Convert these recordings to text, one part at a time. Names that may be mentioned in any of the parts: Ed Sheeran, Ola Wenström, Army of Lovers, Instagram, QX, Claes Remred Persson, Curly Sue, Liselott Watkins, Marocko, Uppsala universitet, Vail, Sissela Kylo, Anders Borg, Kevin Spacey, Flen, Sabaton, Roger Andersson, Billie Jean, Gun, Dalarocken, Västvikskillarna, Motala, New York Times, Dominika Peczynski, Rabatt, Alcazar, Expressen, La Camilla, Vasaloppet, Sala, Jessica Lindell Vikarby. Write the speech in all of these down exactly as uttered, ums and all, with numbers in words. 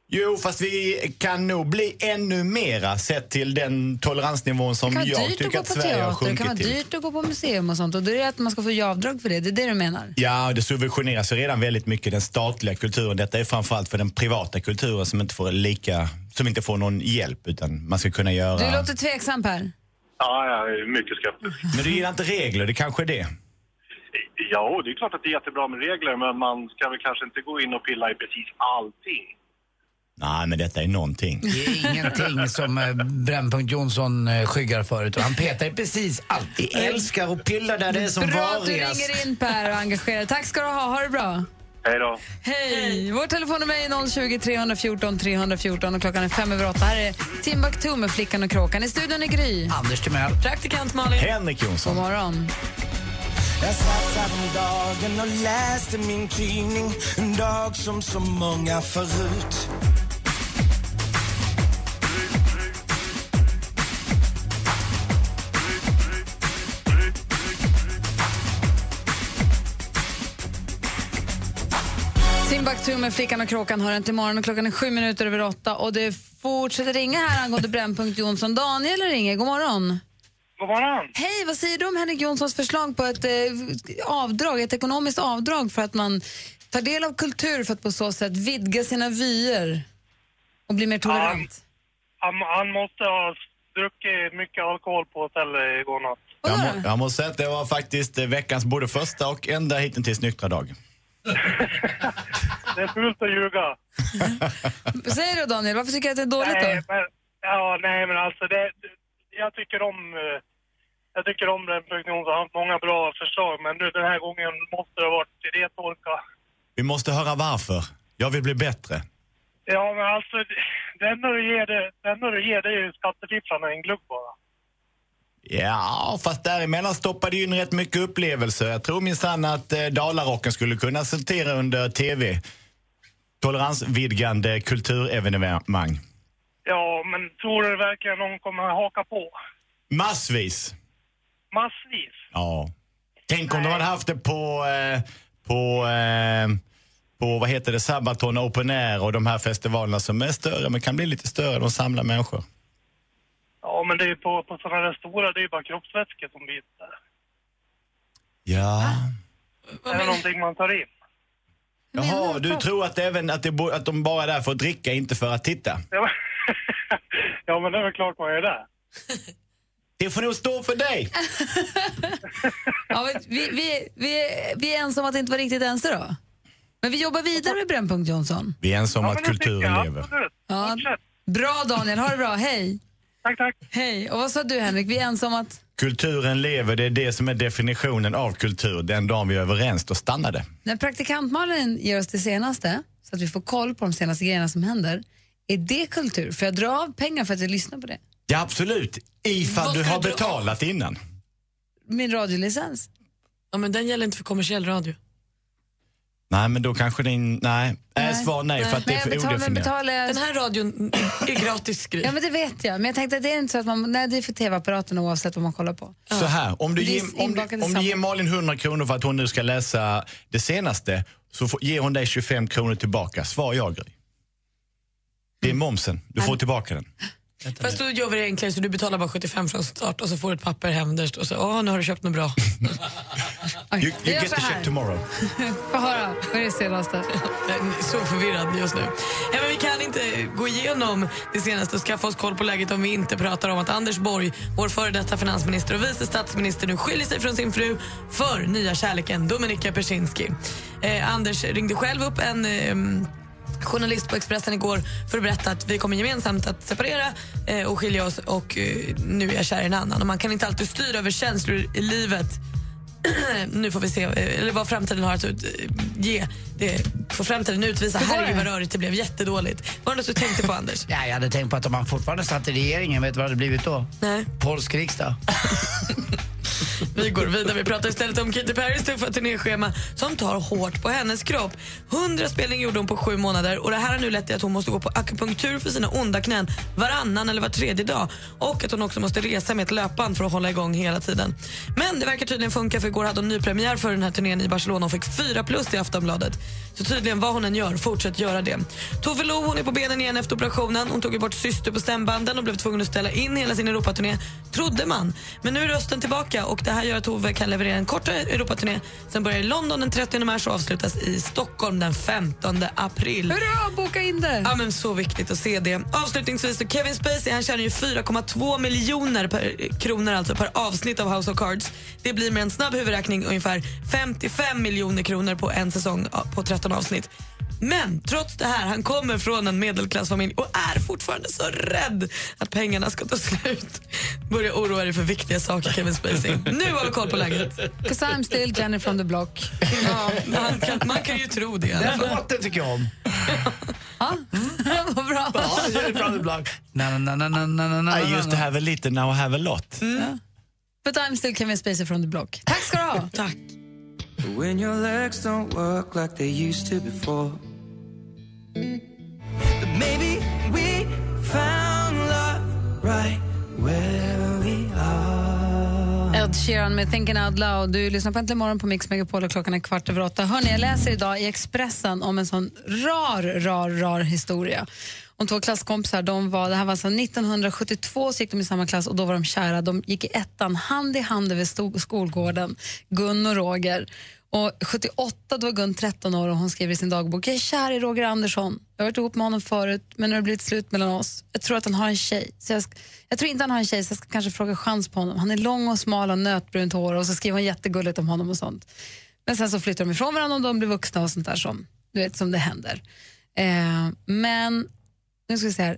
Jo, fast vi kan nog bli ännu mera sett till den toleransnivån som jag tycker att Sverige har sjunkit till. Det kan vara dyrt att gå på museum och sånt. Och då är det att man ska få avdrag för det. Det är det du menar? Ja, det subventioneras redan väldigt mycket den statliga kulturen. Detta är framförallt för den privata kulturen som inte får lika, som inte får någon hjälp utan man ska kunna göra... Du låter tveksam, Per. Ja, jag är mycket skeptisk. Men du gillar inte regler, det kanske är det. Ja, det är klart att det är jättebra med regler, men man ska väl kanske inte gå in och pilla i precis allting. Nej, men detta är någonting. Det är ingenting som eh, Brännpunkt Jonsson eh, skyggar förut. Och han petar precis allt. Vi älskar och pillar där det är som varigast. Bra att du ringer in, Per, och engagerar. Tack ska du ha, ha det bra. Hej då. Hej, Hej. Vår telefonnummer är noll tjugo, tre fjorton, tre fjorton. Och klockan är fem över åtta. Här är Timbuktu med Flickan och Kråkan. I studion är Gry, Anders Timell, praktikant Malin, Henrik Jonsson. God morgon. Jag satt här om dagen och läste min tidning. En dag som så många förut. Timbuktu med Flickan och Kråkan hör inte imorgon och klockan är sju minuter över åtta och det fortsätter ringa här angående Brännpunkt Jonsson. Daniel ringer, god morgon. God morgon. Hej, vad säger du om Henrik Jonssons förslag på ett eh, avdrag, ett ekonomiskt avdrag för att man tar del av kultur för att på så sätt vidga sina vyer och bli mer tolerant? Han, han, han måste ha druckit mycket alkohol på hotellet igår natt. Jag, må, jag måste säga att det var faktiskt veckans både första och enda hittills nyktra dag. Det är fult att ljuga. Säger du, Daniel, varför tycker jag att det är dåligt nej, då? Men, ja, nej men alltså det, jag tycker om jag tycker om den produktionen som har haft många bra förslag, men nu den här gången måste det ha varit idétorka. Vi måste höra varför. Jag vill bli bättre. Ja men alltså den när du ger det, den när du ger det är ju skattefifflarna en glugg bara. Ja, fast däremellan stoppade ju in rätt mycket upplevelser. Jag tror minsann att eh, Dalarocken skulle kunna sortera under T V. Toleransvidgande kulturevenemang. Ja, men tror du verkligen någon kommer haka på? Massvis. Massvis? Ja. Tänk Nej. om de hade haft det på... Eh, på... Eh, på, vad heter det, Sabaton, Open Air och de här festivalerna som är större men kan bli lite större, de samlar människor. Ja, men det är ju på, på sådana där stora, det är ju bara kroppsvätska som biter. Ja. Det är någonting man tar in. Jaha, du tror att, även att, det bo, att de bara är där för att dricka, inte för att titta? Ja, men det är väl klart man är där. Det får nog stå för dig. Ja, men vi, vi, vi, vi är ensamma att det inte var riktigt ens då. Men vi jobbar vidare med Brännpunkt Jonsson. Vi är ensamma ja, att kulturen jag, lever. Ja, bra Daniel, ha det bra, hej. Tack, tack. Hej, och vad sa du Henrik? Vi är ensamma att... Kulturen lever, det är det som är definitionen av kultur. Den dagen vi är överens, då stannar det. När praktikantmalen ger oss det senaste, så att vi får koll på de senaste grejerna som händer, är det kultur? För jag drar av pengar för att jag lyssnar på det. Ja, absolut. Ifall du har betalat du... innan. Min radiolicens? Ja, men den gäller inte för kommersiell radio. Nej, men då kanske din... Nej, nej. Svar nej, nej, för att nej, det är för odefinierat. Den här radion är gratis grej. Ja, men det vet jag. Men jag tänkte att det är inte så att man... Nej, det är för tv-apparaterna oavsett vad man kollar på. Så här, om du, ge, om du, om du ger Malin hundra kronor för att hon nu ska läsa det senaste, så får, ger hon dig tjugofem kronor tillbaka. Svar jag, grej. Det är momsen. Du får tillbaka den. Fast då gör vi det enklare, så du betalar bara sjuttiofem från start och så får du ett papper hem där och så, åh, nu har du köpt något bra. Okay. You, you get the shit tomorrow. Få höra, vad är det senaste? Jag är så förvirrad just nu. Ja, men vi kan inte gå igenom det senaste och skaffa oss koll på läget om vi inte pratar om att Anders Borg, vår före detta finansminister och vice statsminister, nu skiljer sig från sin fru för nya kärleken, Dominika Peczynski. Eh, Anders ringde själv upp en... Eh, journalist på Expressen igår för att berätta att vi kommer gemensamt att separera eh, och skilja oss, och eh, nu är jag kär i en annan. Och man kan inte alltid styra över känslor i livet. Nu får vi se, eller vad framtiden har att ut, ge. Det får framtiden utvisa. Herregud vad rörigt, det blev jättedåligt. Vad var det du tänkte på, Anders? Ja, jag hade tänkt på att om man fortfarande satt i regeringen, vet du vad det blivit då? Nej. Polsk riksdag. Vi går vidare, vi pratar istället om Katy Perrys tuffa turnéschema som tar hårt på hennes kropp. Hundra spelningar gjorde hon på sju månader, och det här har nu lett till att hon måste gå på akupunktur för sina onda knän varannan eller var tredje dag, och att hon också måste resa med ett löpband för att hålla igång hela tiden. Men det verkar tydligen funka, för igår hade hon nypremiär för den här turnén i Barcelona och fick fyra plus i Aftonbladet. Så tydligen vad hon än gör, fortsätt göra det. Tove Lo, hon är på benen igen efter operationen. Hon tog bort syster på stämbanden och blev tvungen att ställa in hela sin Europaturné, trodde man. Men nu är rösten tillbaka, och det här gör att Tove kan leverera en kortare Europaturné. Sen börjar i London den trettionde mars och avslutas i Stockholm den femtonde april. Hurra, boka in det! Ja, men så viktigt att se det. Avslutningsvis, så Kevin Spacey, han tjänar ju fyra komma två miljoner per, kronor alltså per avsnitt av House of Cards. Det blir med en snabb huvudräkning ungefär femtiofem miljoner kronor på en säsong på tretton avsnitt. Men trots det här, han kommer från en medelklassfamilj och är fortfarande så rädd att pengarna ska ta slut. Börja oroa dig för viktiga saker, Kevin Spacey. Nu har vi koll på läget. 'Cause I'm still Jennifer from the block. Ja, man, kan, man kan ju tro det. Den låten tycker jag om. Ja, vad bra. Ja, Jennifer from the block. Na, na, na, na, na, na, I used to have a little, now I have a lot. Mm. Yeah. But I'm still Kevin Spacey from the block. Tack ska du ha. Tack. When your legs don't work like they used to before, but maybe we found love right where we are. Ed Sheeran med Thinking Out Loud. Du lyssnar på Äntligen morgon på Mix Megapol och klockan är kvart över åtta. Hörrni, jag läser idag i Expressen om en sån rar, rar, rar historia. Om två klasskompisar, de var, det här var alltså nittonhundrasjuttiotvå, så gick de i samma klass och då var de kära. De gick i ettan, hand i hand över skolgården, Gun och Roger. Och sjuttioåtta, då var Gun tretton år och hon skrev i sin dagbok: jag är kär i Roger Andersson. Jag har varit ihop med honom förut, men nu har det blivit slut mellan oss. Jag tror att han har en tjej. Så jag, ska, jag tror inte han har en tjej, så jag ska kanske fråga chans på honom. Han är lång och smal och nötbrunt hår, och så skriver hon jättegulligt om honom och sånt. Men sen så flyttar de ifrån varandra och de blir vuxna och sånt där som, du vet, som det händer. Eh, men... Nu ska vi se här.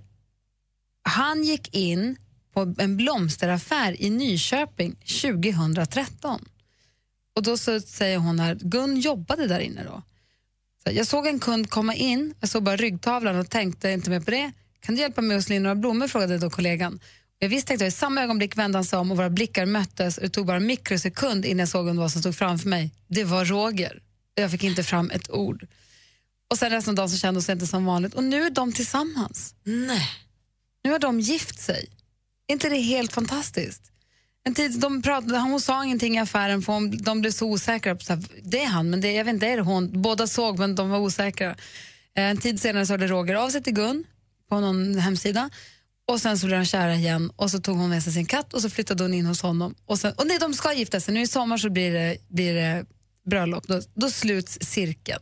Han gick in på en blomsteraffär i Nyköping tjugotretton. Och då så säger hon här, Gun jobbade där inne då. Så jag såg en kund komma in, jag såg bara ryggtavlan och tänkte inte mer på det. Kan du hjälpa mig att slå in några blommor, frågade då kollegan. Jag visste att jag i samma ögonblick vände han sig om och våra blickar möttes. Det tog bara en mikrosekund innan jag såg vad som stod framför mig. Det var Roger. Jag fick inte fram ett ord. Och sen resten av dagen så kände sig inte som vanligt. Och nu är de tillsammans. Nej. Nu har de gift sig. Är inte det helt fantastiskt? En tid de pratade, hon sa ingenting i affären för hon, de blev så osäkra. På, så här, det är han, men det, jag vet inte, det är hon. Båda såg, men de var osäkra. En tid senare så hörde Roger av sig till Gun på någon hemsida. Och sen så blev de kära igen. Och så tog hon med sig sin katt och så flyttade hon in hos honom. Och, sen, och nej, de ska gifta sig. Nu i sommar så blir det, blir det bröllop. Då, då sluts cirkeln.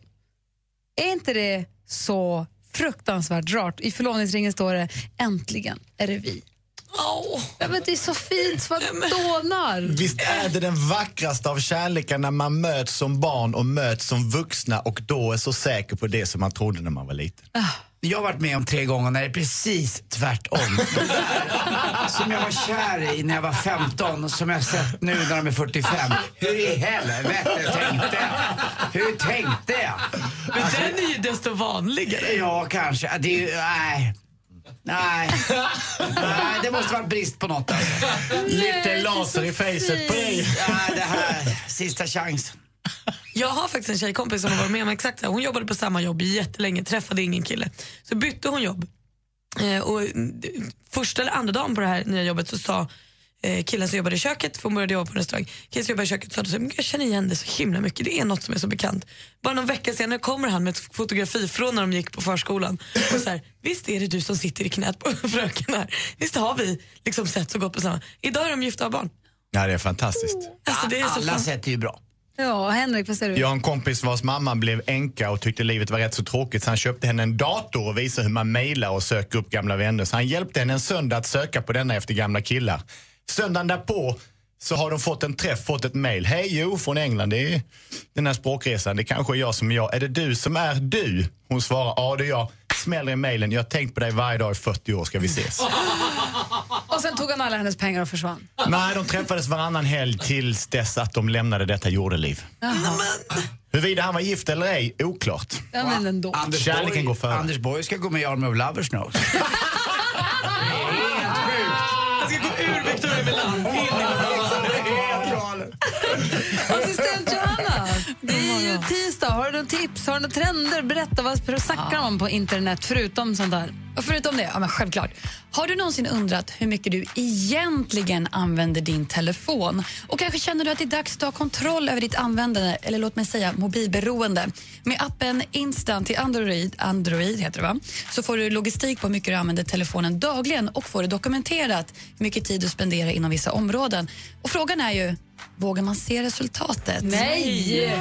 Är inte det så fruktansvärt rart? I förlovningsringen står det: äntligen är det vi. Oh. Ja, men det är så fint så man dånar. Visst är det den vackraste av kärleken när man möts som barn och möts som vuxna och då är så säker på det som man trodde när man var liten. Ah. Jag har varit med om tre gånger när det är precis tvärtom. De där som jag var kär i när jag var femton och som jag sett nu när de är fyrtiofem. Hur i helvete tänkte jag? Hur tänkte jag? Men alltså, den är ju desto vanligare. Ja, kanske. Det är ju, nej... Nej. Nej, det måste vara brist på något. Lite laser i fejset på dig. Nej, det här, sista chans. Jag har faktiskt en tjejkompis som har varit med om exakt så här. Hon jobbade på samma jobb jättelänge, träffade ingen kille. Så bytte hon jobb. Eh, och första eller andra dagen på det här nya jobbet så sa eh, killen som jobbade i köket, för hon började jobba på en restaurang. Killen som jobbade i köket sa så här: jag känner igen det så himla mycket, det är något som är så bekant. Bara någon vecka senare kommer han med ett fotografi från när de gick på förskolan. Och så här: visst är det du som sitter i knät på fröken här? Visst har vi liksom sett så gott på samma. Idag är de gifta av barn. Ja, det är fantastiskt. Alltså, det är så. Alla sätt är ju bra. Ja, Henrik, vad säger du? Jag har en kompis vars mamma blev enka och tyckte livet var rätt så tråkigt, så han köpte henne en dator och visade hur man mejlar och söker upp gamla vänner. Så han hjälpte henne en söndag att söka på denna efter gamla killar. Söndagen därpå så har de fått en träff, fått ett mejl. Hej Jo från England, det är den här språkresan. Det kanske är jag som är jag. Är det du som är du? Hon svarar, ja det är jag. Smäller i mejlen, jag har tänkt på dig varje dag i fyrtio år, ska vi ses. Och sen tog han alla hennes pengar och försvann. Nej, de träffades varannan helg tills dess att de lämnade detta jordeliv. Huruvida han var gift eller ej, oklart. Ja, men ändå. Anders Kärleken går före. Anders Borg ska gå med i Army of Lovers nu. Helt sjukt. Han ska gå ur Victoria Milan. Assistent Johanna, det är ju tisdag. Har du någon tips? Har du några trender? Berätta, vad snackar man på internet förutom sånt där? Och förutom det, ja men självklart. Har du någonsin undrat hur mycket du egentligen använder din telefon? Och kanske känner du att det är dags att ta kontroll över ditt användande, eller låt mig säga mobilberoende. Med appen Instant till Android, Android heter det va? Så får du logistik på hur mycket du använder telefonen dagligen och får det dokumenterat hur mycket tid du spenderar inom vissa områden. Och frågan är ju, vågar man se resultatet? Nej!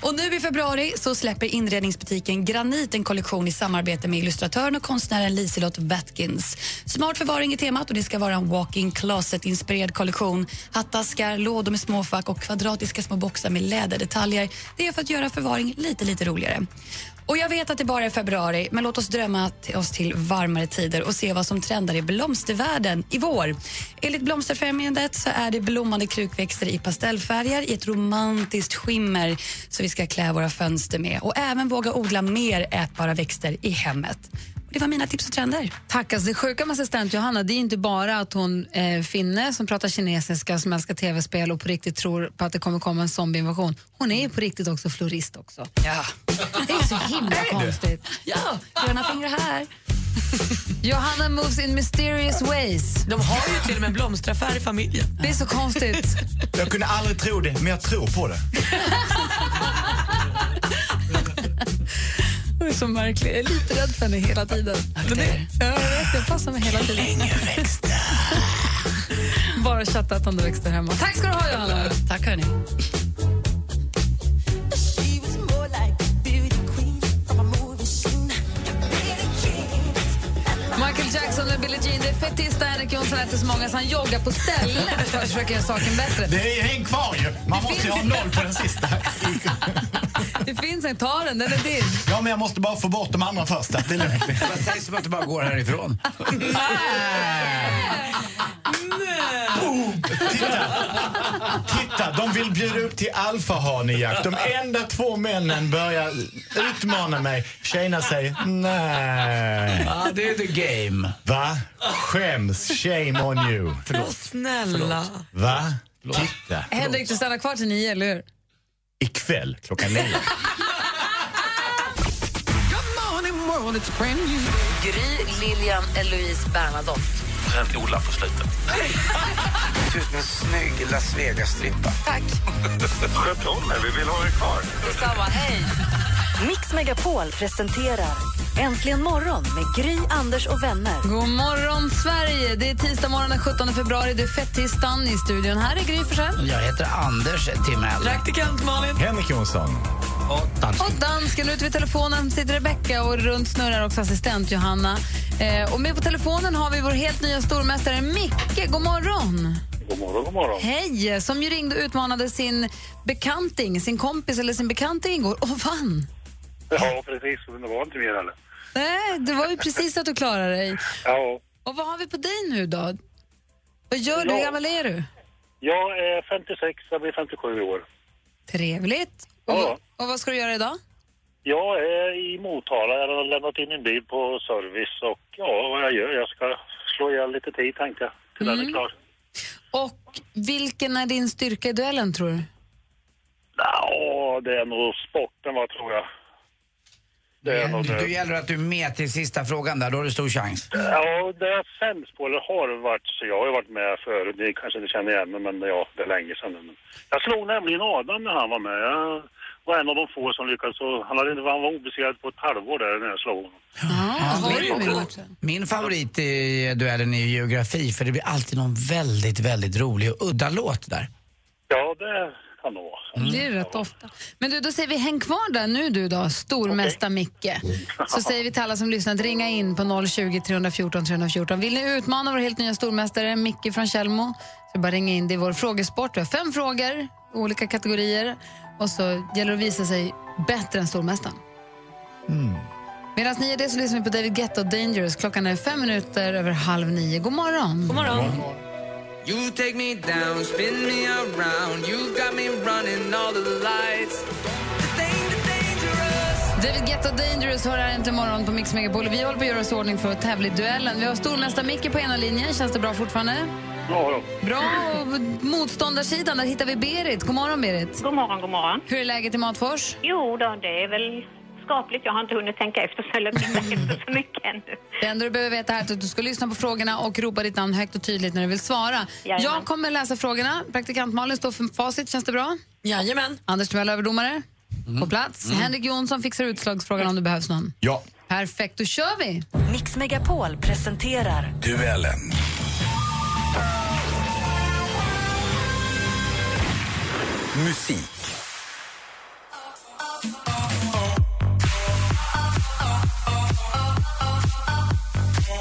Och nu i februari så släpper inredningsbutiken Granit en kollektion i samarbete med illustratören och konstnären Liselott Watkins. Smart förvaring i temat, och det ska vara en walk-in closet-inspirerad kollektion. Hattaskar, lådor med småfack och kvadratiska små boxar med läderdetaljer. Det är för att göra förvaring lite, lite roligare. Och jag vet att det bara är februari, men låt oss drömma till oss till varmare tider och se vad som trendar i blomstervärlden i vår. Enligt Blomsterfrämjandet så är det blommande krukväxter i pastellfärger i ett romantiskt skimmer så vi ska klä våra fönster med. Och även våga odla mer ätbara växter i hemmet. Och det var mina tips och trender. Tack, alltså det sjuka med assistent Johanna, det är inte bara att hon eh, finne som pratar kinesiska, som älskar tv-spel och på riktigt tror på att det kommer komma en zombieinvasion. Hon är ju på riktigt också florist också. Ja. Det är så himla är konstigt. Du? Ja, gröna fingrar här. Johanna moves in mysterious ways. De har ju till och med blomsteraffär i familjen. Det är så konstigt. Jag kunde aldrig tro det, men jag tror på det. Det är så märkligt. Jag är lite rädd för henne hela tiden. Men det, jag vet, jag passar mig hela tiden. Ingen växter. Bara chatta att andra växter hemma. Tack ska du ha, Johanna. Tack hörni. Michael Jackson och Billie Jean, det är fettista. Henrik Jonsson äter så många så han joggar på stället för att försöka göra saken bättre. Det är häng kvar ju. Man det måste finns... ju ha noll på den sista. Det finns en, ta den, den är din. Ja, men jag måste bara få bort de andra först. Det är lugnt. Vad sägs om att du bara går härifrån? Nej! Nej! Titta! Titta, de vill bjuda upp till alfahanejakt. De enda två männen börjar utmana mig. Tjejerna säger nej. Ja, det är the game. Va? Skäms. Shame on you. Förlåt. Snälla. Va? Titta. Henrik, du stannar kvar till nio, eller hur? Ikväll klockan nio. Gry, Lilian, Eloise, Bernadotte. Sen Ola på slutet. Det ser ut som en snygg Las Vegas-strippa. Tack. Sköt om mig, vi vill ha er kvar. Detsamma, hej. Mix Megapol presenterar Äntligen morgon med Gry, Anders och vänner. God morgon Sverige, det är tisdag morgon den sjuttonde februari. Det är fettisdagen i studion. Här är Gry Forssell. Jag heter Anders Timell. Praktikant Malin. Henrik Jonsson. Och dansken. Och dansken. Ute vid telefonen sitter Rebecka och runt snurrar också assistent Johanna. Eh, och med på telefonen har vi vår helt nya stormästare Micke. God morgon. God morgon, god morgon. Hej, som ju ringde och utmanade sin bekanting, sin kompis eller sin bekanting igår och vann. Ja, precis. Det var inte mer eller? Nej, det var ju precis att du klarade dig. Ja. Och vad har vi på dig nu då? Vad gör du? Hur gammal är du? Jag är femtiosex, jag blir femtiosju år. Trevligt. Och, ja. Och vad ska du göra idag? Jag är i Motala, jag har lämnat in min bil på service och ja, vad jag gör, jag ska slå ihjäl lite tid tänkte jag, till mm. den är klar. Och vilken är din styrka i duellen tror du? Ja, det är nog sporten vad tror jag. Det är nog det. Du gäller att du är med till sista frågan där, då har du stor chans. Ja, det är sämst på, eller har varit, så jag har ju varit med förut, ni kanske inte känner igen mig, men ja, det är länge sedan. Men jag slog nämligen Adam när han var med, jag var en av de få som lyckades, så han, hade, han var obesegrad på ett halvår där när jag slog honom. Ja, ja, det är det. Också. Min favorit i duellen är geografi, för det blir alltid någon väldigt, väldigt rolig och udda låt där. Ja, det kan det vara. Mm. Det är rätt ofta. Men du, då säger vi häng kvar där nu du då, stormästa okay. Micke. Så säger vi till alla som lyssnar att ringa in på noll tjugo, tre fjorton, tre fjorton. Vill ni utmana vår helt nya stormästare Micke från Kjellmo, så bara ringa in. Det är vår frågesport. Vi har fem frågor, olika kategorier. Och så gäller det att visa sig bättre än stormästaren. Mm. Medan ni är det så lyssnar vi på David Guetta och Dangerous. Klockan är fem minuter över halv nio. God morgon. God morgon. God morgon. You take me down, spin me around, you got me running all the lights. David Guetta Dangerous hör här inte imorgon på Mix Megapol. Vi håller på att göra oss ordning för att tävla i duellen. Vi har stormästare Micke på ena linjen. Känns det bra fortfarande? Ja, ja. Bra. Och motståndarsidan, där hittar vi Berit. God morgon, Berit. God morgon, god morgon. Hur är läget i Matfors? Jo då, det är väl skapligt. Jag har inte hunnit tänka efter så, efter så mycket ännu. Det enda du behöver veta här är att du ska lyssna på frågorna och ropa ditt namn högt och tydligt när du vill svara. Jajamän. Jag kommer läsa frågorna. Praktikant Malin står för facit. Känns det bra? Jajamän. Anders Borg, överdomare. Mm. På plats. Mm. Henrik Jonsson fixar utslagsfrågan om det behövs någon. Ja. Perfekt, då kör vi. Mix Megapol presenterar duellen. Musik.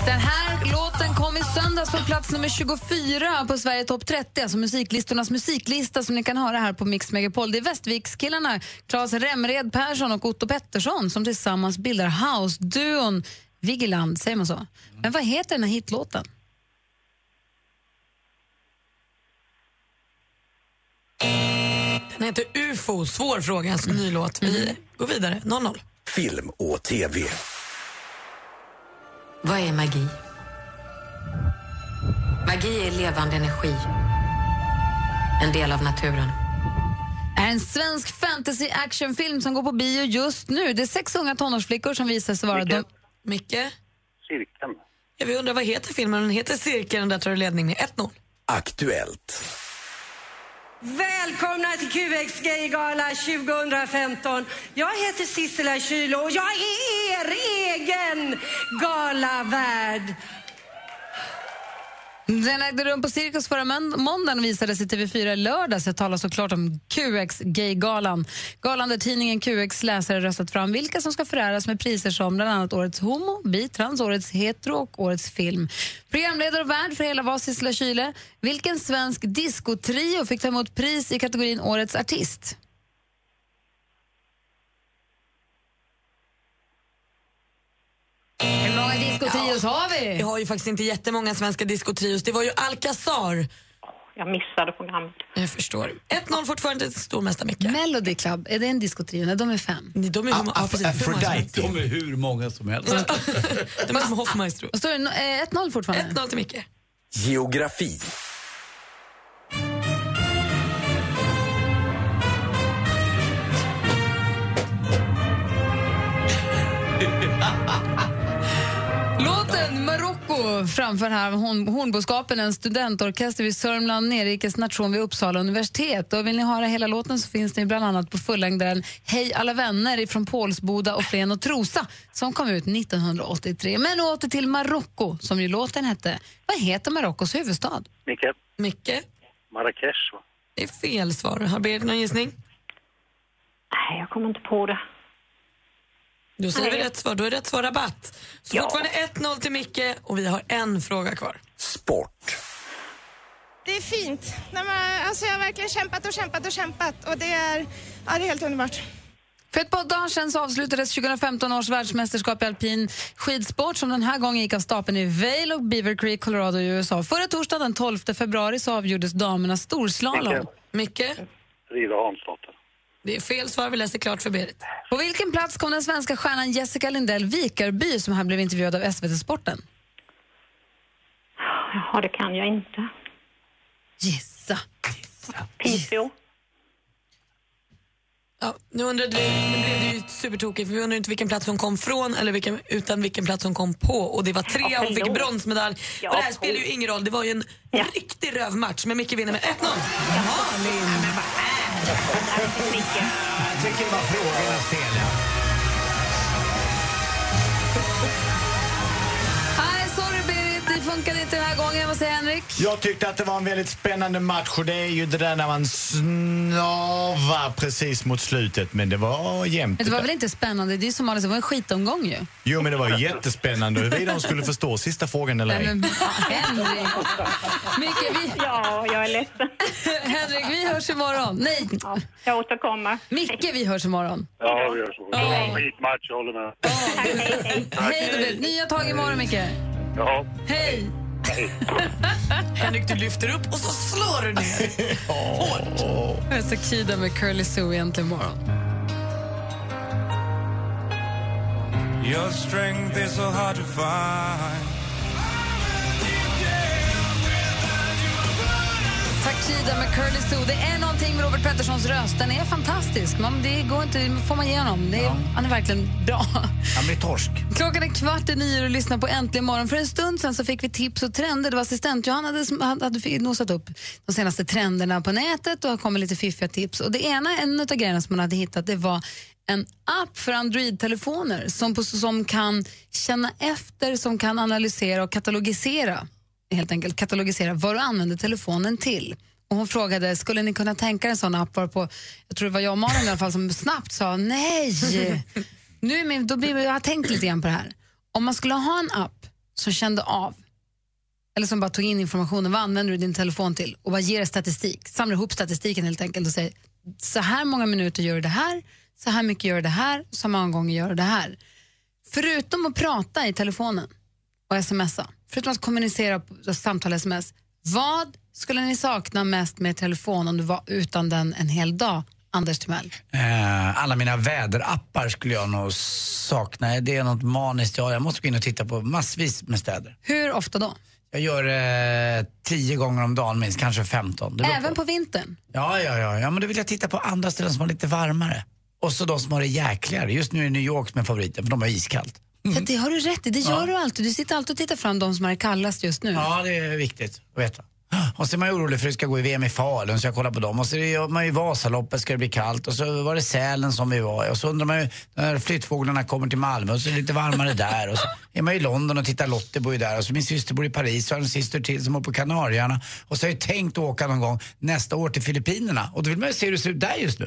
Den här låten kom i söndags på plats nummer tjugofyra på Sverige topp trettio, alltså musiklistornas musiklista som ni kan höra här på Mix Megapol. Det är Västvikskillarna, Claes Remred Persson och Otto Pettersson som tillsammans bildar house-duon Vigeland, säger man så. Men vad heter den här hitlåten? Den heter U F O, svår fråga, alltså ny låt. Vi går vidare, noll noll. Film och tv. Vad är magi? Magi är levande energi. En del av naturen. Det är en svensk fantasy-actionfilm som går på bio just nu. Det är sex unga tonårsflickor som visar sig vara... Micke? De... Micke? Cirkeln. Jag vill undra, vad heter filmen? Den heter Cirkeln, där tar du ledning med ett noll. Aktuellt. Välkomna till Q X Gaygala tjugo femton. Jag heter Sissela Kylo och jag är er egen galavärd. Den ägde rum på Cirkus förra måndagen och visades i T V fyra lördag, så jag talar såklart om Q X Gaygalan. Galan där tidningen Q X läsare röstat fram vilka som ska föräras med priser som bland annat årets homo, bi, trans, årets hetero och årets film. Programledare och värd för hela var Sissela Kyle. Vilken svensk diskotrio fick ta emot pris i kategorin årets artist? Hur många diskotrios ja. har vi? Vi har ju faktiskt inte jättemånga svenska diskotrios. Det var ju Alcazar. Jag missade programmet. Jag förstår. ett noll fortfarande till stormästare Micke. Melody Club, är det en diskotrio? Nej, de är fem. Nej, de är hur, ah, precis, Aphrodite. De är hur många som helst. De är som Hoffmaestro. Står det ett noll fortfarande? ett noll till Micke. Geografi. Låten Marocko framför här horn, Hornboskapen, en studentorkester vid Sörmland, Nerikes nation vid Uppsala universitet. Och vill ni höra hela låten så finns det bland annat på fullängden Hej alla vänner från Pålsboda och Flen och Trosa som kom ut nittonhundraåttiotre. Men åter till Marocko som ju låten hette. Vad heter Marockos huvudstad? Micke. Micke. Marrakesh va? Det är fel svar. Har Berit någon gissning? Nej, jag kommer inte på det. Då säger vi rätt svar. Då är rätt svar rabatt. Så ja. Fortfarande ett noll till Micke och vi har en fråga kvar. Sport. Det är fint. När man, alltså jag har verkligen kämpat och kämpat och kämpat. Och det är, ja, det är helt underbart. För ett par dagar sedan så avslutades tjugo femton års världsmästerskap i alpin skidsport som den här gången gick av stapeln i Vail och Beaver Creek, Colorado i U S A. Förra torsdagen den tolfte februari så avgjordes damernas storslalom. Micke? Frida Hansdotter. Det är fel svar, vi läser klart för Berit. På vilken plats kom den svenska stjärnan Jessica Lindell Vikarby som här blev intervjuad av S V T Sporten? Ja, det kan jag inte. Gissa. Piteå. Ja, nu undrar du, nu blev det ju supertokigt för vi undrar inte vilken plats hon kom från eller vilken, utan vilken plats hon kom på och det var tre och hon fick bronsmedalj och det här spelar ju ingen roll, det var ju en ja. riktig rövmatch men Micke vinner med ett noll. Jaha, Linn. Ja, men vad är det? Jag tycker det var frågornas fel, ja. Nej, sorry Berit, det funkade inte den här gången, vad säger Henrik? Jag tyckte att det var en väldigt spännande match och det är ju det där när man snavar precis mot slutet, men det var jämnt. Det var väl inte spännande, det är som alldeles, det var en skitomgång ju. Jo, men det var jättespännande huruvida de skulle förstå sista frågan eller ej. Men, men, Henrik. Micke, vi... Ja, jag är ledsen. Henrik, vi hörs imorgon. Nej. Ja, jag återkommer. Micke, vi hörs imorgon. Ja, vi hörs imorgon. Det var en skitmatch, jag håller med. Ja. Hej, hej, hej. Hej, nya tag imorgon, Micke. Ja. Hej. Henrik, du lyfter upp och så slår du ner. Hårt. Jag ska kida med Curly Sue egentligen imorgon. Your strength is so hard to find. Takida med Curly Sue. Det är någonting med Robert Petterssons röst. Den är fantastisk. Man, det går inte, får man igenom. Det är, ja. Han är verkligen bra. Han blir torsk. Klockan är kvart i nio och lyssnar på Äntligen morgon. För en stund sen så fick vi tips och trender. Det var assistent Johanna hade, hade, hade nosat upp de senaste trenderna på nätet och har kommit lite fiffiga tips. Och det ena, en av grejerna som man hade hittat, det var en app för Android-telefoner som, på, som kan känna efter, som kan analysera och katalogisera. Helt enkelt katalogisera vad du använder telefonen till. Och hon frågade, skulle ni kunna tänka en sån app varpå, jag tror det var jag och Malin i alla fall som snabbt sa, nej, nu, men, då blir, jag har tänkt lite grann på det här. Om man skulle ha en app som kände av, eller som bara tog in informationen, vad använder du din telefon till? Och vad ger statistik? Samlar ihop statistiken helt enkelt och säger, så här många minuter gör du det här, så här mycket gör du det här, så många gånger gör du det här. Förutom att prata i telefonen och smsa. Förutom att kommunicera och samtala sms. Vad skulle ni sakna mest med telefon om du var utan den en hel dag? Anders Timell. Eh, alla mina väderappar skulle jag nog sakna. Det är något maniskt. Ja, jag måste gå in och titta på massvis med städer. Hur ofta då? Jag gör eh, tio gånger om dagen minst, kanske femton. Även på. på vintern? Ja, ja, ja. ja men då vill jag titta på andra ställen som är lite varmare. Och så de som har det jäkligare. Just nu är New York som är favoriten, för de har iskallt. Mm. Det har du rätt i, det gör ja. du alltid. Du sitter alltid och tittar fram de som är kallast just nu. Ja, det är viktigt att veta. Och så är man ju orolig för att det ska gå i V M i Falun, så jag kollar på dem. Och så är man ju Vasaloppet, ska det bli kallt. Och så var det Sälen som vi var. Och så undrar man ju, när flyttfåglarna kommer till Malmö, och så är det lite varmare där. Och så är man i London och tittar, Lotte bor ju där. Och så min syster bor i Paris, och en syster till som bor på Kanarierna. Och så har jag tänkt åka någon gång nästa år till Filippinerna. Och då vill man ju se hur det ser ut där just nu.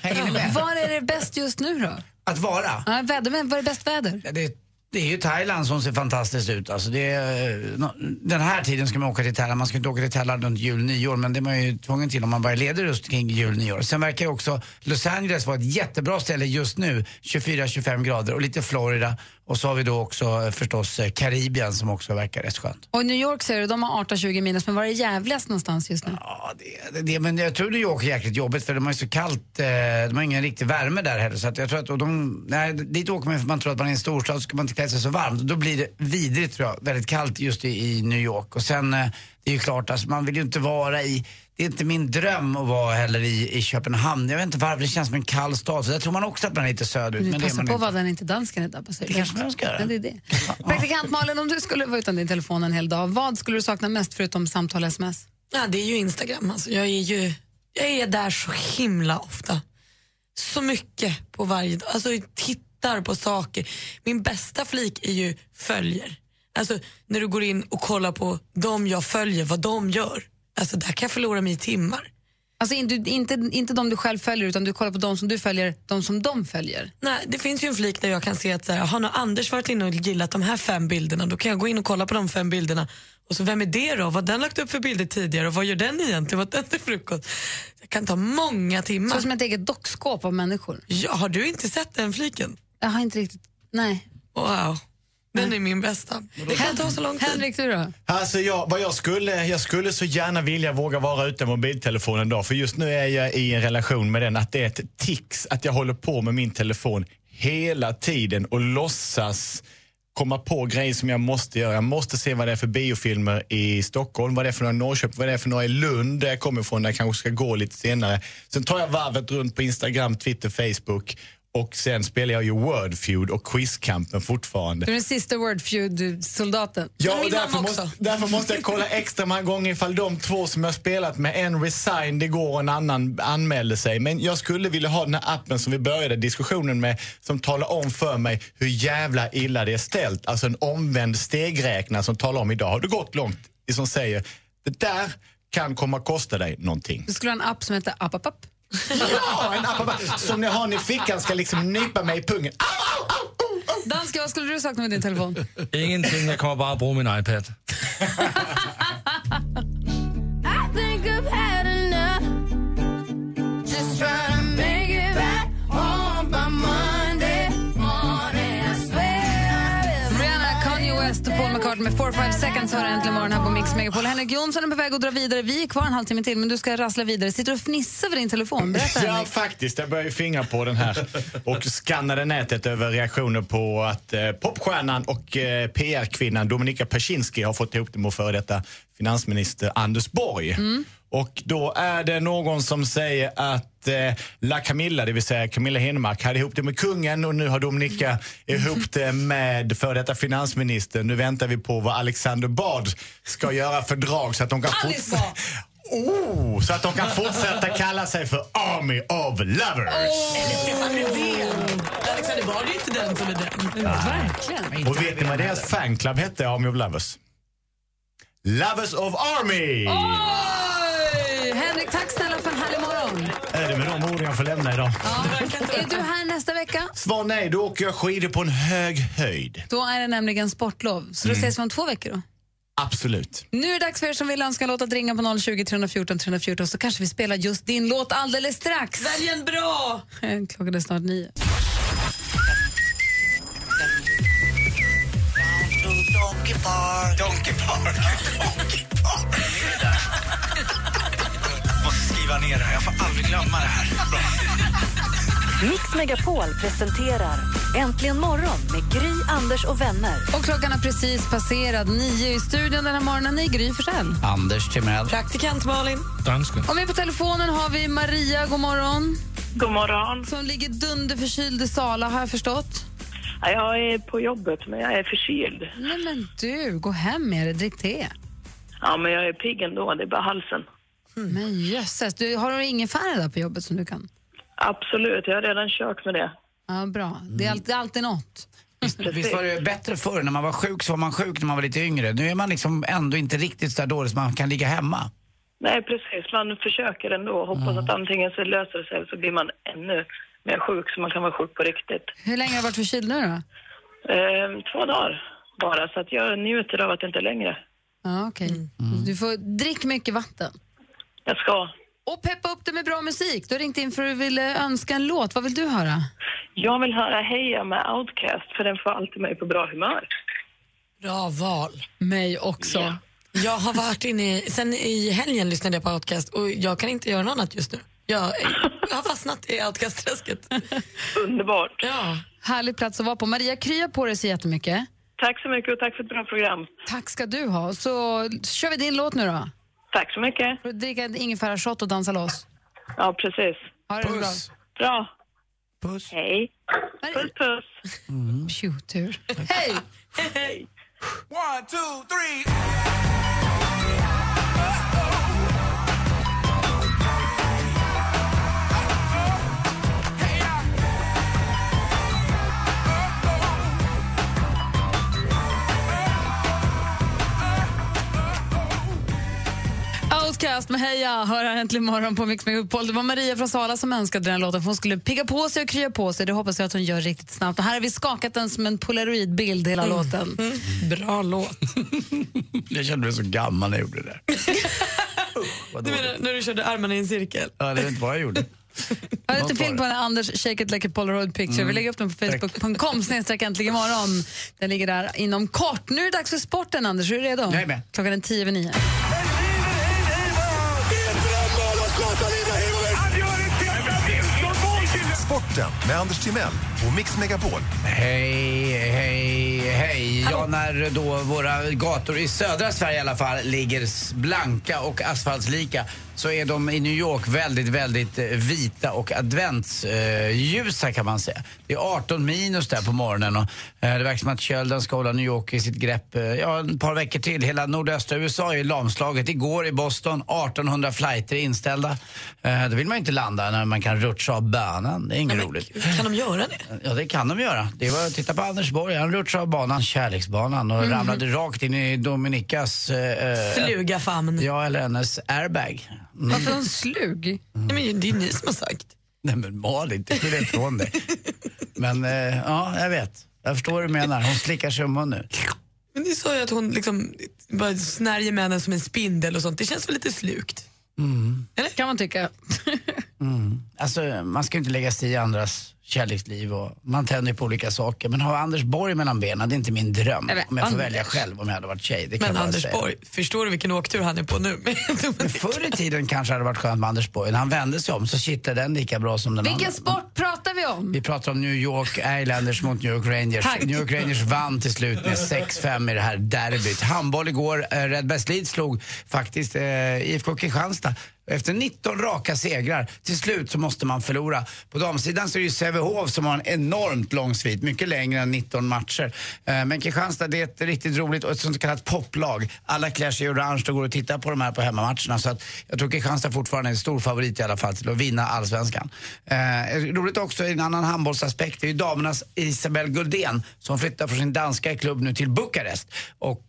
Hänger ni med? Var är det bäst just nu då? Att vara. Ja, väder, men vad är bäst väder? Ja, det, det är ju Thailand som ser fantastiskt ut. Alltså det är, no, den här tiden ska man åka till Thailand. Man ska inte åka till Thailand runt jul, nyår. Men det är man ju tvungen till om man bara leder just kring jul, nyår. Sen verkar ju också Los Angeles vara ett jättebra ställe just nu. tjugofyra tjugofem grader och lite Florida. Och så har vi då också förstås Karibien som också verkar rätt skönt. Och New York säger du, de har arton tjugo minus. Men var är det jävligast någonstans just nu? Ja, det, det, men jag tror New York är jäkligt jobbigt. För de har ju så kallt, de har ingen riktig värme där heller. Så att jag tror att och de, nej, dit åker man för man tror att man är en storstad. Så ska man inte klä sig så varmt. Då blir det vidrigt tror jag, väldigt kallt just i, i New York. Och sen, det är ju klart, alltså, man vill ju inte vara i... Det är inte min dröm att vara heller i, i Köpenhamn. Jag vet inte varför, det känns som en kall stad. Så där tror man också att man är lite söderut. Men, men passa på vad den inte dansken är där på sig. Det kanske man ska göra. Ja, det är det. Praktikant Malin, om du skulle vara utan din telefon en hel dag, vad skulle du sakna mest förutom samtal och sms? Ja, det är ju Instagram. Alltså, jag, är ju, jag är där så himla ofta. Så mycket på varje dag. Alltså, jag tittar på saker. Min bästa flik är ju följer. Alltså, när du går in och kollar på dem jag följer, vad de gör. Alltså där kan jag förlora mig i timmar. Alltså inte, inte, inte de du själv följer, utan du kollar på de som du följer, de som de följer. Nej, det finns ju en flik där jag kan se att så här, har nog Anders varit inne och gillat de här fem bilderna, då kan jag gå in och kolla på de fem bilderna. Och så vem är det då? Vad har den lagt upp för bilder tidigare? Och vad gör den egentligen? Vad är det för frukost? Det kan ta många timmar. Så som ett eget dockskåp av människor. Ja, har du inte sett den fliken? Jag har inte riktigt, nej. Wow. Den är min bästa. Det kan ta så lång tid. Henrik, du då? Alltså jag, vad jag, skulle, jag skulle så gärna vilja våga vara utan mobiltelefonen då. För just nu är jag i en relation med den. Att det är ett tics att jag håller på med min telefon hela tiden. Och låtsas komma på grejer som jag måste göra. Jag måste se vad det är för biofilmer i Stockholm. Vad det är för några i Norrköping. Vad det är för några i Lund där jag kommer ifrån. Där jag kanske ska gå lite senare. Sen tar jag varvet runt på Instagram, Twitter, Facebook. Och sen spelar jag ju Wordfeud och Quizkampen fortfarande. Du är den sista Wordfeud-soldaten. Ja, och därför måste, därför måste jag kolla extra många gånger ifall de två som jag spelat med, en resign igår och en annan anmälde sig. Men jag skulle vilja ha den här appen som vi började diskussionen med, som talar om för mig hur jävla illa det är ställt. Alltså en omvänd stegräknare som talar om idag har du gått långt, som säger det där kan komma kosta dig någonting. Du skulle ha en app som heter app, app, app. Ja, en app som ni har ni fickan ska liksom nypa mig i pungen. Au, au, au, au, au. Danske, vad skulle du sakna med din telefon? Ingenting, jag kommer bara att bruka min iPad. Med four five seconds hör äntligen morgon här på Mix Megapol. Henrik Jonsson är på väg att dra vidare. Vi är kvar en halvtimme till, men du ska rassla vidare. Sitter du och fnissar över din telefon? Berätta, ja, Henrik. Faktiskt. Jag börjar ju fingra på den här och skannade nätet över reaktioner på att eh, popstjärnan och eh, P R-kvinnan Dominika Peczynski har fått ihop det med före detta finansminister Anders Borg. Mm. Och då är det någon som säger att eh, La Camilla, det vill säga Camilla Henmark, hade ihop det med kungen och nu har Dominika ihop det med för detta finansminister. Nu väntar vi på vad Alexander Bard ska göra fördrag så att de kan fortsätta... Oh, så att de kan fortsätta kalla sig för Army of Lovers. Oh. Eller Stefan Löfven. Alexander Bard är inte den som är den. Ja. Verkligen. Och vet ni vad deras fanclub hette, Army of Lovers? Lovers of Army! Oh. Henrik, tack snälla för en härlig morgon. Är det med de orden jag får lämna idag? Ja. Är du här nästa vecka? Svar nej, då åker jag skidor på en hög höjd. Då är det nämligen sportlov. Så mm. då ses vi om två veckor då? Absolut. Nu är det dags för er som vill önska en låt att ringa på noll tjugo, tre fjorton, tre fjorton. Så kanske vi spelar just din låt alldeles strax. Välj en bra! Klockan är snart nio. Donkey Park. Donkey Park. Donkey Park. Ner. Jag får aldrig glömma det här. Mix Megapol presenterar Äntligen morgon med Gry, Anders och vänner. Och klockan är precis passerad nio i studion den här morgonen. Ni, Gry Forssell. Anders Timell. Praktikant Malin. Dansken. Och med på telefonen har vi Maria. God morgon. God morgon. Som ligger dunder förkyld i Sala, har jag förstått. Ja, jag är på jobbet, men jag är förkyld. Nej, men du, gå hem med det. Drick te. Ja, men jag är pigg ändå. Det är bara halsen. Mm. Men jösses, du, har du ingen färg där på jobbet som du kan? Absolut, jag har redan kört med det. Ja, bra. Det är alltid, alltid något. Visst, visst var det bättre förr när man var sjuk, så var man sjuk när man var lite yngre. Nu är man liksom ändå inte riktigt så där dålig så man kan ligga hemma. Nej, precis. Man försöker ändå och hoppas ja. Att antingen så löser det sig så blir man ännu mer sjuk så man kan vara sjuk på riktigt. Hur länge har du varit förkyld nu då? Ehm, två dagar bara, så att jag njuter av att det inte är längre. Ja, okej. Okay. Mm. Du får drick mycket vatten. Jag ska. Och peppa upp det med bra musik. Du har ringt in för att du ville önska en låt. Vad vill du höra? Jag vill höra Hey Ya med OutKast, för den får alltid mig på bra humör. Bra val. Mig också. Yeah. Jag har varit inne i, sen i helgen lyssnade jag på OutKast och jag kan inte göra något annat just nu. Jag, jag har fastnat i OutKast-träsket. Underbart. Ja. Härlig plats att vara på. Maria, krya på dig så jättemycket. Tack så mycket och tack för ett bra program. Tack ska du ha. Så kör vi din låt nu då. Tack så mycket. Får du dricka en ingefärashot och dansa loss? Ja, precis. Ha det bra. Bra. Puss. Hej. Puss, puss. Mm. Tjutur. Hej. Hej. One, two, three. OutKast med Hey Ya, hör här äntligen morgon på Mix Megapol. Det var Maria från Sala som önskade den låten för hon skulle pigga på sig och krya på sig. Det hoppas jag att hon gör riktigt snabbt. Och här har vi skakat den som en polaroidbild hela mm. låten. Mm. Bra låt. Jag kände mig så gammal när jag gjorde det. uh, du menar när du körde armarna i en cirkel? Ja, det är inte vad jag gjorde. Jag har inte film på den här, Anders Shake It Like a Polaroid Picture. Mm. Vi lägger upp den på facebook punkt com snedstreck äntligen imorgon. Den ligger där inom kort. Nu är det dags för sporten, Anders. Är du redo? Jag är med. Klockan är tio över nio. Sporten med Anders Timell och Mix Megapol. Hej, hej, hej. Ja, när då våra gator i södra Sverige i alla fall ligger blanka och asfaltslika, så är de i New York väldigt, väldigt vita och adventsljusa kan man säga. Det är arton minus där på morgonen och det verkar som att kölden ska hålla New York i sitt grepp ja, ett par veckor till. Hela nordöstra U S A är lamslaget. Igår i Boston, artonhundra flighter inställda. Då vill man inte landa när man kan rutscha av banan. Det är inget ja, roligt. Kan de göra det? Ja, det kan de göra. Det var, titta på Anders Borg, han rutschade av banan, kärleksbanan, och mm. ramlade rakt in i Dominikas... Eh, Fluga famn. Ja, eller hennes airbag. Mm. Varför en slug? Mm. Nej, men det är ni som har sagt. Nej, men Malin, det är från dig. Men eh, ja, jag vet. Jag förstår vad du menar. Hon slickar summan nu. Men det sa ju att hon liksom bara snärjer med henne som en spindel och sånt. Det känns väl lite slukt? Mm. Eller? Kan man tycka. mm. Alltså, man ska ju inte lägga sig i andras kärleksliv och man tänder på olika saker. Men har Anders Borg mellan benen, det är inte min dröm. Jag vet, om jag får Anders. välja själv om jag hade varit tjej. Det kan men Anders säga. Borg, förstår du vilken åktur han är på nu? Men förr i tiden kanske hade varit skönt med Anders Borg. När han vände sig om så kittlade den lika bra som den vilken andra. Vilken sport pratar vi om? Vi pratar om New York Islanders mot New York Rangers. Tack. New York Rangers vann till slut med sex fem i det här derbyt. Handboll igår, Red Best Leeds slog faktiskt eh, I F K Kristianstad. Efter nitton raka segrar, till slut så måste man förlora. På damsidan så är det ju Sävehof som har en enormt lång svit, mycket längre än nitton matcher. Men Kristianstad, det är ett riktigt roligt och ett sånt kallat poplag. Alla klär sig i orange och går och tittar på de här på hemmamatcherna. Så att jag tror Kristianstad fortfarande är en stor favorit i alla fall till att vinna allsvenskan. Roligt också i en annan handbollsaspekt, det är ju damernas Isabel Guldén som flyttar från sin danska klubb nu till Bukarest. Och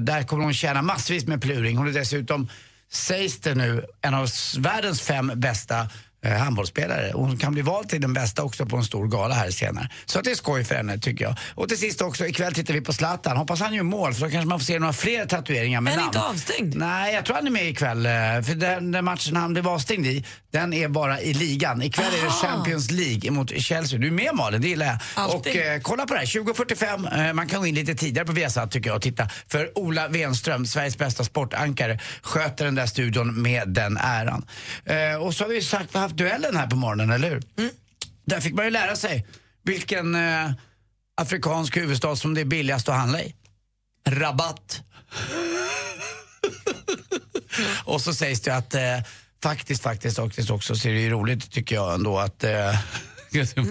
där kommer hon tjäna massvis med pluring. Hon är dessutom, sägs det nu, en av världens fem bästa eh, handbollsspelare. Hon kan bli vald till den bästa också på en stor gala här senare. Så att det är skoj för henne tycker jag. Och till sist också, ikväll tittar vi på Zlatan. Hoppas han gör mål, för då kanske man får se några fler tatueringar med namn. Är inte avstängd? Nej, jag tror han är med ikväll. För den, den matchen han blev avstängd i, den är bara i ligan. Ikväll Aha. är det Champions League emot Chelsea. Du är med, Malin, det gillar jag. Alltid. Och eh, kolla på det här, tjugo fyrtiofem. Eh, man kan gå in lite tidigare på Viasat tycker jag och titta. För Ola Wenström, Sveriges bästa sportankare, sköter den där studion med den äran. Eh, och så har vi sagt haft duellen här på morgonen, eller hur? Mm. Där fick man ju lära sig vilken eh, afrikansk huvudstad som det är billigast att handla i. Rabatt. Och så sägs det att eh, faktiskt, faktiskt, faktiskt också ser det ju roligt tycker jag ändå att... Eh, jag ska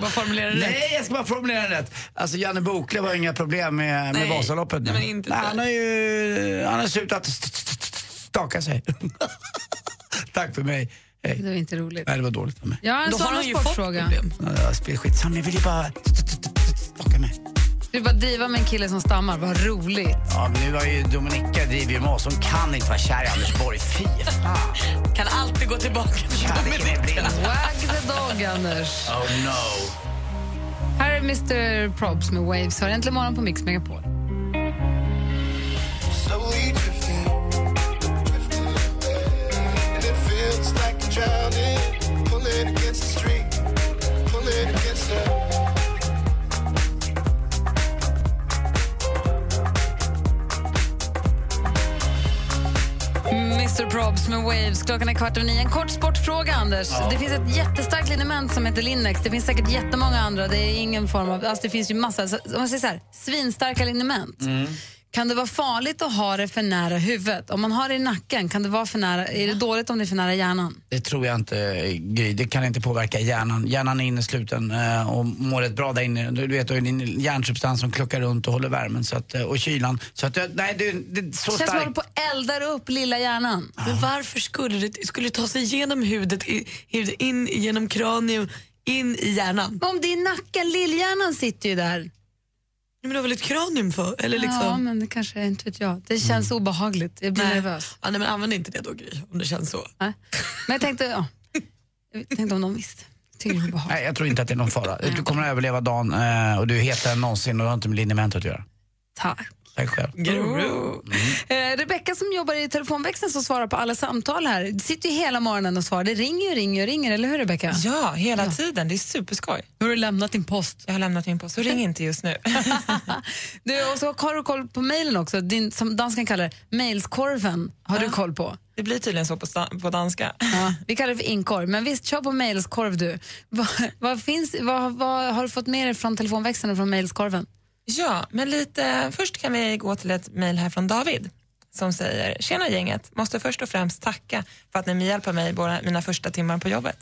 bara formulera det. Nej, jag ska bara formulera det. Alltså Janne Bokle var inga problem med, med Vasaloppet. Nej, men inte Nej, han har ju han har slutat staka sig. Tack för mig. Hej. Det var inte roligt. Nej, det var dåligt för mig. Jag har en sån sportfråga. Skitsamma, jag vill ju bara staka mig. Du bara driva med en kille som stammar, vad roligt. Ja, men nu var ju Dominika driver ju med oss. Hon kan inte vara kär i Anders Borg, fy fan. Kan alltid gå tillbaka till Dominika. Wag the dog, Anders. Oh no. Här är mister Probs med Waves. Hör äntligen morgon på Mix Megapol. mister Probs med Waves, klockan är kvart över nio. En kort sportfråga, Anders. Ja. Det finns ett jättestarkt liniment som heter Linnex. Det finns säkert jättemånga andra. Det är ingen form av... Alltså det finns ju massa... Så, om man säger så här, svinstarka liniment. Mm. Kan det vara farligt att ha det för nära huvudet? Om man har det i nacken, kan det vara för nära... Är det dåligt om det är för nära hjärnan? Det tror jag inte, Gry. Det kan inte påverka hjärnan. Hjärnan är innesluten och mår rätt bra där inne. Du vet, det är en hjärnsubstans som kluckar runt och håller värmen så att, och kylan. Så att, nej, det, det är så starkt. Det känns som att man eldar upp lilla hjärnan. Ja. Men varför skulle det, skulle det ta sig genom huvudet, in genom kranium, in i hjärnan? Men om det är nacken, lillhjärnan sitter ju där. Men det var väl ett kronym för? Eller liksom... Ja, men det kanske inte vet jag. Det känns mm. obehagligt. Jag blir nej. nervös. Ja, nej, men använd inte det då, Gry, om det känns så. Nej. Men jag tänkte, ja. Jag tänkte om de visste. Nej, jag tror inte att det är någon fara. Du kommer att överleva dagen och du heter någonsin och du har inte med linjementet att göra. Tack. Tack själv. Mm. Eh, Rebecka som jobbar i telefonväxeln som svarar på alla samtal här. Sitter ju hela morgonen och svarar. Det ringer och ringer och ringer, eller hur Rebecka? Ja, hela ja. tiden. Det är superskoj. Har du lämnat din post? Jag har lämnat min post. Så ring inte just nu. Du, och så har du koll på mejlen också. Din, som danskan kallar det, mailskorven har ja. du koll på. Det blir tydligen så på, sta- på danska. Ja, vi kallar det för inkorv. Men visst, kör på mailskorv du. Vad va va, va, har du fått med dig från telefonväxeln och från mailskorven? Ja, men lite... Först kan vi gå till ett mejl här från David som säger: Tjena gänget, måste först och främst tacka för att ni hjälper mig båda mina första timmar på jobbet.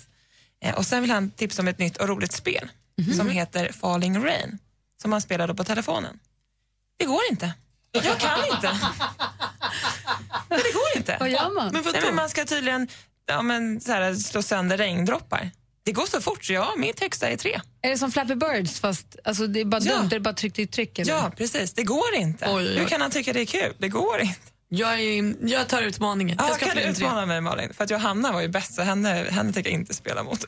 Eh, och sen vill han tipsa om ett nytt och roligt spel mm-hmm. som heter Falling Rain som man spelade på telefonen. Det går inte. Jag kan inte. Men det går inte. Vad gör man? Men, Nej, men man ska tydligen ja, men, så här, slå sönder regndroppar. Det går så fort, så ja, min texta är tre. Är det som Flappy Birds, fast alltså, det är bara ja. dumt, det är bara tryckt i tryck? Eller? Ja, precis. Det går inte. Oj, oj. Hur kan han tycka det är kul? Det går inte. Jag, är, jag tar utmaningen. Ja, jag ska kan du utmana tre. mig, Malin? För att Johanna var ju bäst, så henne, henne tänker jag inte spela mot.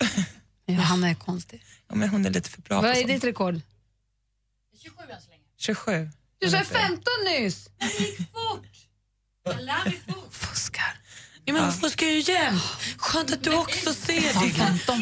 Johanna är konstig. Ja, men hon är lite för bra. Vad är sånt. Ditt rekord? tjugosju än så länge. tjugosju. Du sa femton nyss! Men det gick fort! Jag lär mig fort. Fuskar. Ja, men hon fuskar ju jämt. Skönt att du också ser det. Hon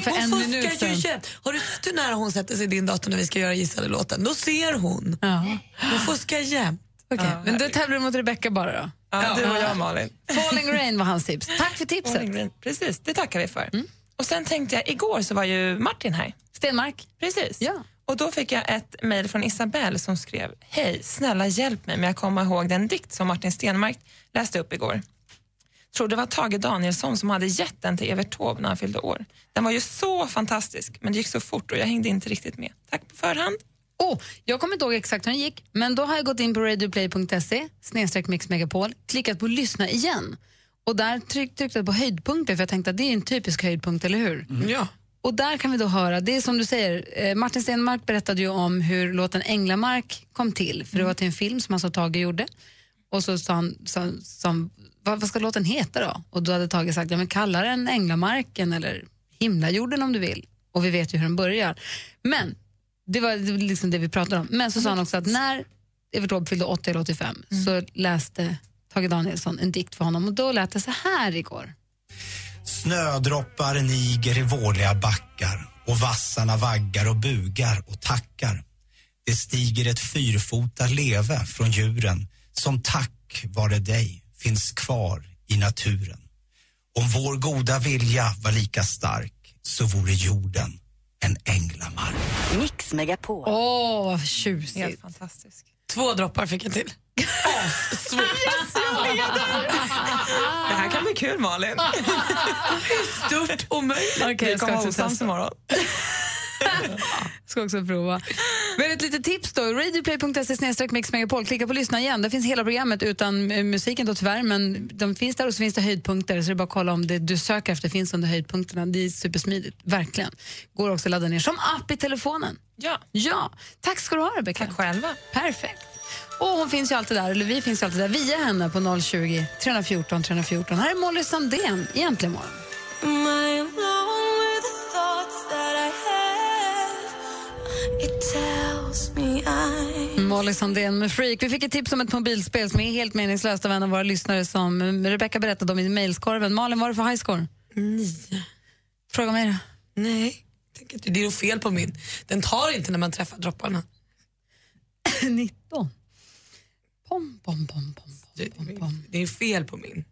fuskar ju jämt. Har du sett hur nära hon sätter sig i din dator när vi ska göra gissade låten? Då ser hon. Ja. Hon fuskar jämt. Okay. Ja, men då tävlar du mot Rebecca bara då. Ja, ja. Du och jag, Malin. Falling Rain var hans tips. Tack för tipset. Precis, det tackar vi för. Mm. Och sen tänkte jag, igår så var ju Martin här. Stenmark. Precis. Ja. Och då fick jag ett mejl från Isabelle som skrev: Hej, snälla hjälp mig med att komma ihåg den dikt som Martin Stenmark läste upp igår. Tror det var Tage Danielsson som hade gett den till Evert Taube när han fyllde år. Den var ju så fantastisk, men det gick så fort och jag hängde inte riktigt med. Tack på förhand. Åh, oh, jag kommer inte ihåg exakt hur den gick, men då har jag gått in på radioplay.se, snedstreck Mix Megapol, klickat på lyssna igen. Och där tryck, tryckte jag på höjdpunkter, för jag tänkte att det är en typisk höjdpunkt, eller hur? Mm. Ja. Och där kan vi då höra, det är som du säger, Martin Stenmark berättade ju om hur låten Änglamark kom till. För det var till en film som han så Tage gjorde. Och så sa han, sa, sa, vad, vad ska låten heta då? Och då hade Tage sagt, ja men kalla den Änglamarken eller Himlajorden om du vill. Och vi vet ju hur den börjar. Men, det var liksom det vi pratade om. Men så sa han också att när Evert Taube fyllde åttio eller åttiofem mm. så läste Tage Danielsson en dikt för honom. Och då lät det så här igår. Snödroppar niger i vårliga backar och vassarna vaggar och bugar och tackar. Det stiger ett fyrfotar leve från djuren som tack vare dig finns kvar i naturen. Om vår goda vilja var lika stark så vore jorden en änglamark. Mix Megapol. Åh, vad tjusigt. Helt fantastisk. Två droppar fick jag till. Yes, det här kan bli kul, Malin. Stort omöjligt. Okay, jag ska också testa imorgon. Ska också prova. Men ett litet tips då. radioplay punkt se snedstreck mix megapol. Klicka på lyssna igen. Det finns hela programmet utan musiken då tyvärr. Men de finns där och så finns det höjdpunkter. Så det är bara att kolla om det du söker efter finns under höjdpunkterna. Det är supersmidigt. Verkligen. Går också att ladda ner som app i telefonen. Ja. Ja. Tack ska du ha, Rebecca. Tack själva. Perfekt. Och hon finns ju alltid där, eller vi finns ju alltid där via henne på noll tjugo, tre fjorton, tre fjorton. Här är Molly Sandén i Äntligen morgon. Molly Sandén med Freak. Vi fick ett tips om ett mobilspel som är helt meningslöst av en av våra lyssnare som Rebecca berättade om i mailskorven. Malin, vad är det för highscore? Nio. Fråga mig då. Nej, det är nog fel på min. Den tar inte när man träffar dropparna. nitton. Pom, pom, pom, pom, pom, pom, pom. Det är fel på min.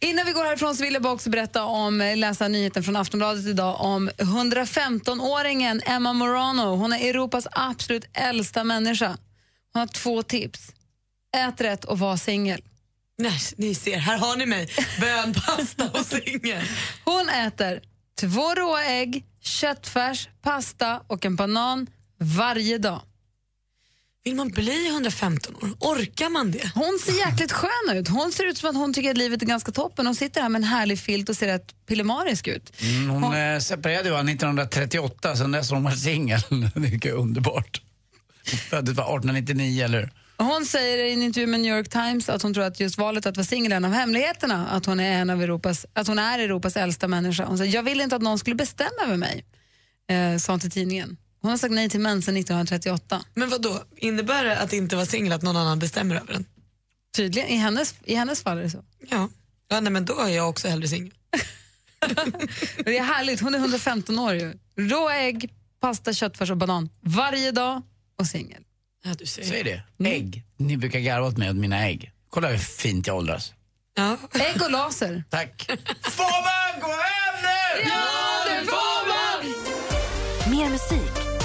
Innan vi går härifrån så vill jag bara också berätta om, läsa nyheten från Aftonbladet idag om hundrafemtonåringen Emma Morano. Hon är Europas absolut äldsta människa. Hon har två tips. Ät rätt och var singel. Nej, ni ser, här har ni mig. Bön, pasta och singel. Hon äter två råa ägg, köttfärs, pasta och en banan varje dag. Vill man bli hundrafemton år? Orkar man det? Hon ser jäkligt skön ut. Hon ser ut som att hon tycker att livet är ganska toppen. Hon sitter här med en härlig filt och ser rätt pillemarisk ut. Mm, hon hon... Eh, separerade ju nittonhundratrettioåtta, sen dess hon var singel. Det är underbart. Hon föddes var arton nittionio, eller? Hon säger i en intervju med New York Times att hon tror att just valet att vara singel är en av hemligheterna. Att hon är en av Europas, att hon är Europas äldsta människa. Hon säger, jag ville inte att någon skulle bestämma över mig, eh, sa hon till tidningen. Hon har sagt nej till män sedan nittonhundratrettioåtta. Men vad då? Innebär det att det inte var singel att någon annan bestämmer över den? Tydligen, i hennes, i hennes fall är det så. Ja, ja nej, men då är jag också hellre singel. Det är härligt, hon är hundrafemton år ju. Rå ägg, pasta, köttfärs och banan varje dag och singel. Ja, du säger. Så är det. Ägg. Ni brukar garva åt mig och mina ägg. Kolla hur fint jag åldras. Ja. Ägg och laser. Tack. Får man gå hem nu? Ja, det får man! Mer musik,